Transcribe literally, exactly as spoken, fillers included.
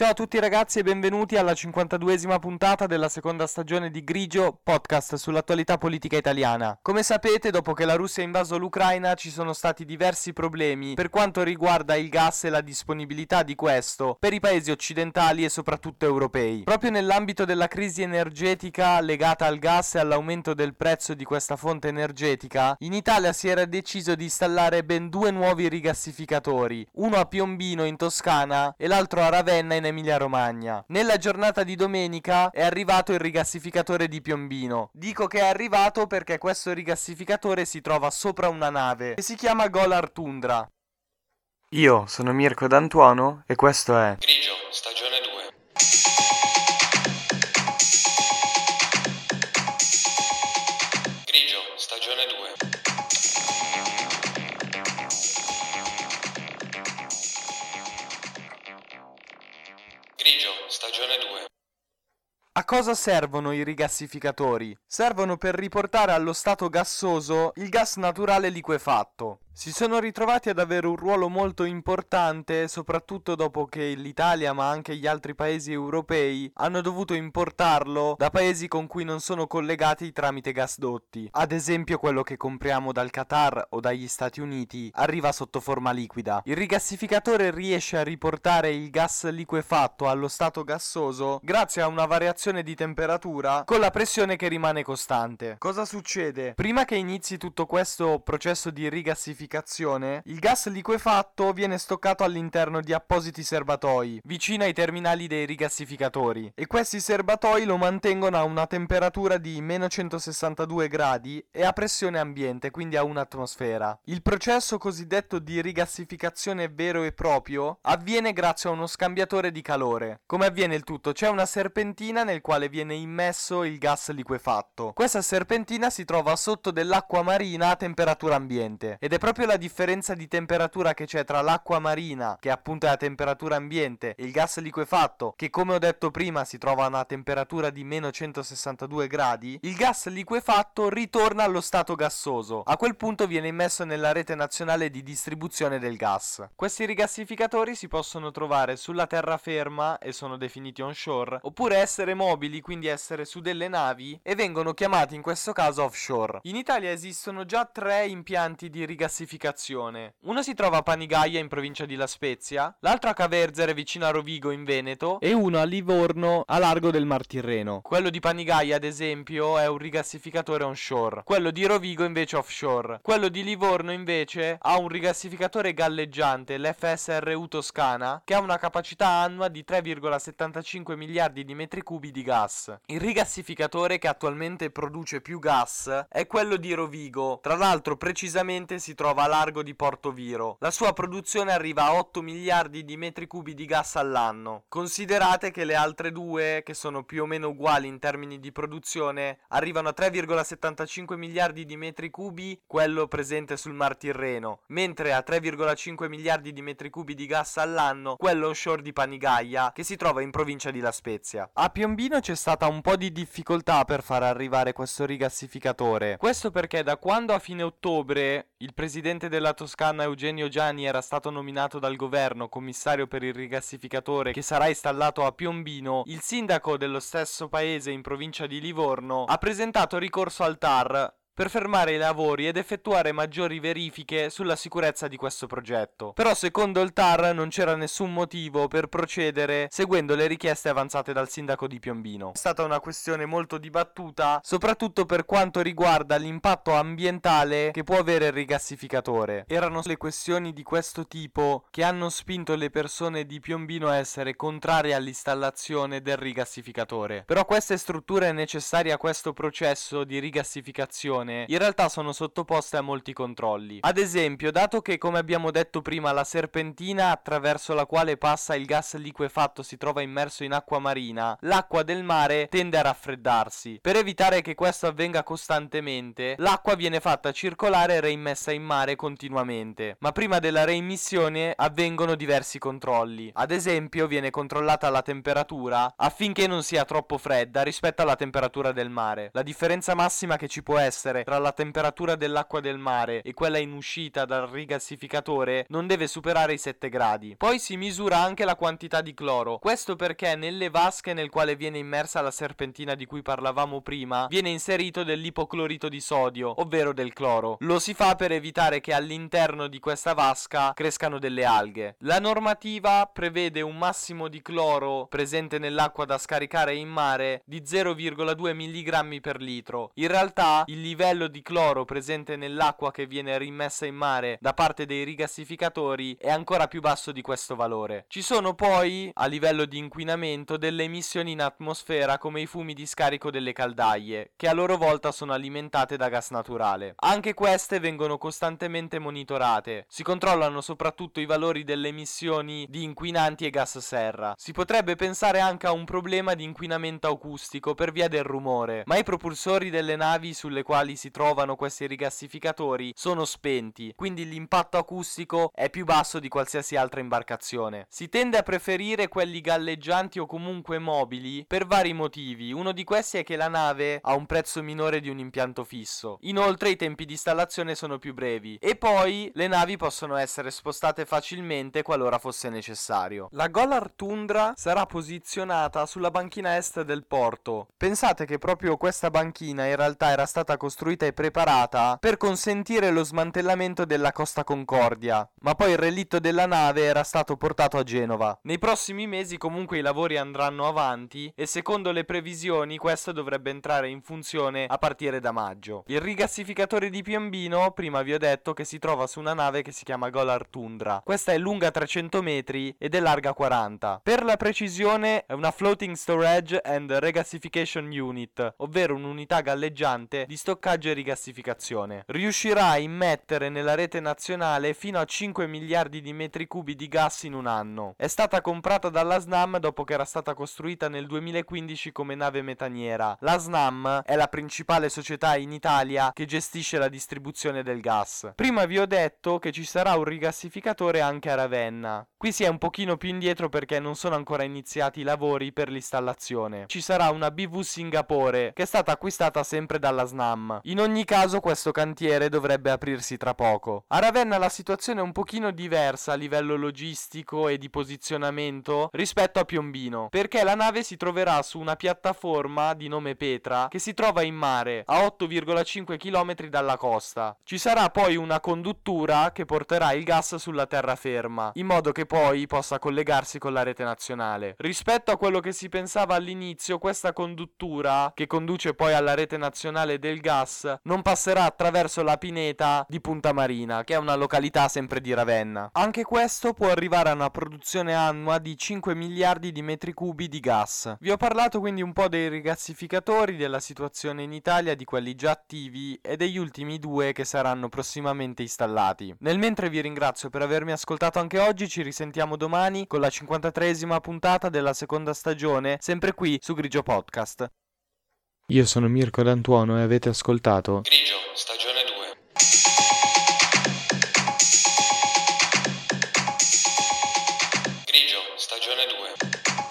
Ciao a tutti ragazzi e benvenuti alla cinquantaduesima puntata della seconda stagione di Grigio Podcast sull'attualità politica italiana. Come sapete, dopo che la Russia ha invaso l'Ucraina ci sono stati diversi problemi per quanto riguarda il gas e la disponibilità di questo per i paesi occidentali e soprattutto europei. Proprio nell'ambito della crisi energetica legata al gas e all'aumento del prezzo di questa fonte energetica, in Italia si era deciso di installare ben due nuovi rigassificatori, uno a Piombino in Toscana e l'altro a Ravenna in Emilia-Romagna. Nella giornata di domenica è arrivato il rigassificatore di Piombino. Dico che è arrivato perché questo rigassificatore si trova sopra una nave che si chiama Golar Tundra. Io sono Mirko D'Antuono e questo è Grigio, stagione due. Grigio, stagione due. Grigio, stagione due. A cosa servono i rigassificatori? Servono per riportare allo stato gassoso il gas naturale liquefatto. Si sono ritrovati ad avere un ruolo molto importante, soprattutto dopo che l'Italia, ma anche gli altri paesi europei, hanno dovuto importarlo da paesi con cui non sono collegati tramite gasdotti. Ad esempio, quello che compriamo dal Qatar o dagli Stati Uniti arriva sotto forma liquida. Il rigassificatore riesce a riportare il gas liquefatto allo stato gassoso grazie a una variazione di temperatura con la pressione che rimane costante. Cosa succede? Prima che inizi tutto questo processo di rigassificazione, il gas liquefatto viene stoccato all'interno di appositi serbatoi vicino ai terminali dei rigassificatori, e questi serbatoi lo mantengono a una temperatura di meno centosessantadue gradi e a pressione ambiente, quindi a un'atmosfera. Il processo cosiddetto di rigassificazione vero e proprio avviene grazie a uno scambiatore di calore. Come avviene il tutto? C'è una serpentina nel quale viene immesso il gas liquefatto. Questa serpentina si trova sotto dell'acqua marina a temperatura ambiente, ed è proprio la differenza di temperatura che c'è tra l'acqua marina, che appunto è a temperatura ambiente, e il gas liquefatto, che come ho detto prima si trova a una temperatura di meno centosessantadue gradi. Il gas liquefatto ritorna allo stato gassoso, a quel punto viene immesso nella rete nazionale di distribuzione del gas. Questi rigassificatori si possono trovare sulla terraferma e sono definiti onshore, oppure essere mobili, quindi essere su delle navi, e vengono chiamati in questo caso offshore. In Italia esistono già tre impianti di rigassificazione. Uno si trova a Panigaglia in provincia di La Spezia, l'altro a Caverzere vicino a Rovigo in Veneto e uno a Livorno a largo del Mar Tirreno. Quello di Panigaglia, ad esempio, è un rigassificatore onshore, quello di Rovigo invece offshore. Quello di Livorno invece ha un rigassificatore galleggiante, l'F S R U Toscana, che ha una capacità annua di tre virgola settantacinque miliardi di metri cubi di gas. Il rigassificatore che attualmente produce più gas è quello di Rovigo, tra l'altro precisamente si trova a largo di Porto Viro. La sua produzione arriva a otto miliardi di metri cubi di gas all'anno. Considerate che le altre due, che sono più o meno uguali in termini di produzione, arrivano a tre virgola settantacinque miliardi di metri cubi, quello presente sul Mar Tirreno, mentre a tre virgola cinque miliardi di metri cubi di gas all'anno quello onshore di Panigaglia, che si trova in provincia di La Spezia. A Piombino c'è stata un po' di difficoltà per far arrivare questo rigassificatore. Questo perché da quando a fine ottobre il presidente Il presidente della Toscana Eugenio Gianni era stato nominato dal governo commissario per il rigassificatore che sarà installato a Piombino, il sindaco dello stesso paese in provincia di Livorno ha presentato ricorso al T A R per fermare i lavori ed effettuare maggiori verifiche sulla sicurezza di questo progetto. Però secondo il T A R non c'era nessun motivo per procedere seguendo le richieste avanzate dal sindaco di Piombino. È stata una questione molto dibattuta, soprattutto per quanto riguarda l'impatto ambientale che può avere il rigassificatore. Erano le questioni di questo tipo che hanno spinto le persone di Piombino a essere contrarie all'installazione del rigassificatore. Però queste strutture necessarie a questo processo di rigassificazione in realtà sono sottoposte a molti controlli. Ad esempio, dato che, come abbiamo detto prima, la serpentina attraverso la quale passa il gas liquefatto si trova immerso in acqua marina, l'acqua del mare tende a raffreddarsi. Per evitare che questo avvenga costantemente, l'acqua viene fatta circolare e reimmessa in mare continuamente. Ma prima della reimmissione avvengono diversi controlli. Ad esempio, viene controllata la temperatura affinché non sia troppo fredda rispetto alla temperatura del mare. La differenza massima che ci può essere essere tra la temperatura dell'acqua del mare e quella in uscita dal rigassificatore non deve superare i sette gradi. Poi si misura anche la quantità di cloro. Questo perché nelle vasche nel quale viene immersa la serpentina di cui parlavamo prima viene inserito dell'ipoclorito di sodio, ovvero del cloro. Lo si fa per evitare che all'interno di questa vasca crescano delle alghe. La normativa prevede un massimo di cloro presente nell'acqua da scaricare in mare di zero virgola due milligrammi per litro. In realtà il livello di cloro presente nell'acqua che viene rimessa in mare da parte dei rigassificatori è ancora più basso di questo valore. Ci sono poi, a livello di inquinamento, delle emissioni in atmosfera come i fumi di scarico delle caldaie, che a loro volta sono alimentate da gas naturale. Anche queste vengono costantemente monitorate. Si controllano soprattutto i valori delle emissioni di inquinanti e gas serra. Si potrebbe pensare anche a un problema di inquinamento acustico per via del rumore, ma i propulsori delle navi sulle quali si trovano questi rigassificatori sono spenti, quindi l'impatto acustico è più basso di qualsiasi altra imbarcazione. Si tende a preferire quelli galleggianti o comunque mobili per vari motivi. Uno di questi è che la nave ha un prezzo minore di un impianto fisso. Inoltre i tempi di installazione sono più brevi e poi le navi possono essere spostate facilmente qualora fosse necessario. La Golar Tundra sarà posizionata sulla banchina est del porto. Pensate che proprio questa banchina in realtà era stata costruita e preparata per consentire lo smantellamento della Costa Concordia, ma poi il relitto della nave era stato portato a Genova. Nei prossimi mesi comunque i lavori andranno avanti e secondo le previsioni questo dovrebbe entrare in funzione a partire da maggio. Il rigassificatore di Piombino, prima vi ho detto che si trova su una nave che si chiama Golar Tundra. Questa è lunga trecento metri ed è larga quaranta. Per la precisione è una Floating Storage and Regassification Unit, ovvero un'unità galleggiante di stoccaggio e rigassificazione. Riuscirà a immettere nella rete nazionale fino a cinque miliardi di metri cubi di gas in un anno. È stata comprata dalla SNAM dopo che era stata costruita nel duemilaquindici come nave metaniera. La SNAM è la principale società in Italia che gestisce la distribuzione del gas. Prima vi ho detto che ci sarà un rigassificatore anche a Ravenna. Qui si è un pochino più indietro perché non sono ancora iniziati i lavori per l'installazione. Ci sarà una B W Singapore che è stata acquistata sempre dalla SNAM. In ogni caso questo cantiere dovrebbe aprirsi tra poco. A Ravenna la situazione è un pochino diversa a livello logistico e di posizionamento rispetto a Piombino, perché la nave si troverà su una piattaforma di nome Petra che si trova in mare a otto virgola cinque chilometri dalla costa. Ci sarà poi una conduttura che porterà il gas sulla terraferma in modo che poi possa collegarsi con la rete nazionale. Rispetto a quello che si pensava all'inizio, questa conduttura che conduce poi alla rete nazionale del gas non passerà attraverso la pineta di Punta Marina, che è una località sempre di Ravenna. Anche questo può arrivare a una produzione annua di cinque miliardi di metri cubi di gas. Vi ho parlato quindi un po' dei rigassificatori, della situazione in Italia, di quelli già attivi e degli ultimi due che saranno prossimamente installati. Nel mentre vi ringrazio per avermi ascoltato anche oggi, ci risentiamo domani con la cinquantatreesima puntata della seconda stagione, sempre qui su Grigio Podcast. Io sono Mirko D'Antuono e avete ascoltato Grigio, stagione due. Grigio, stagione due.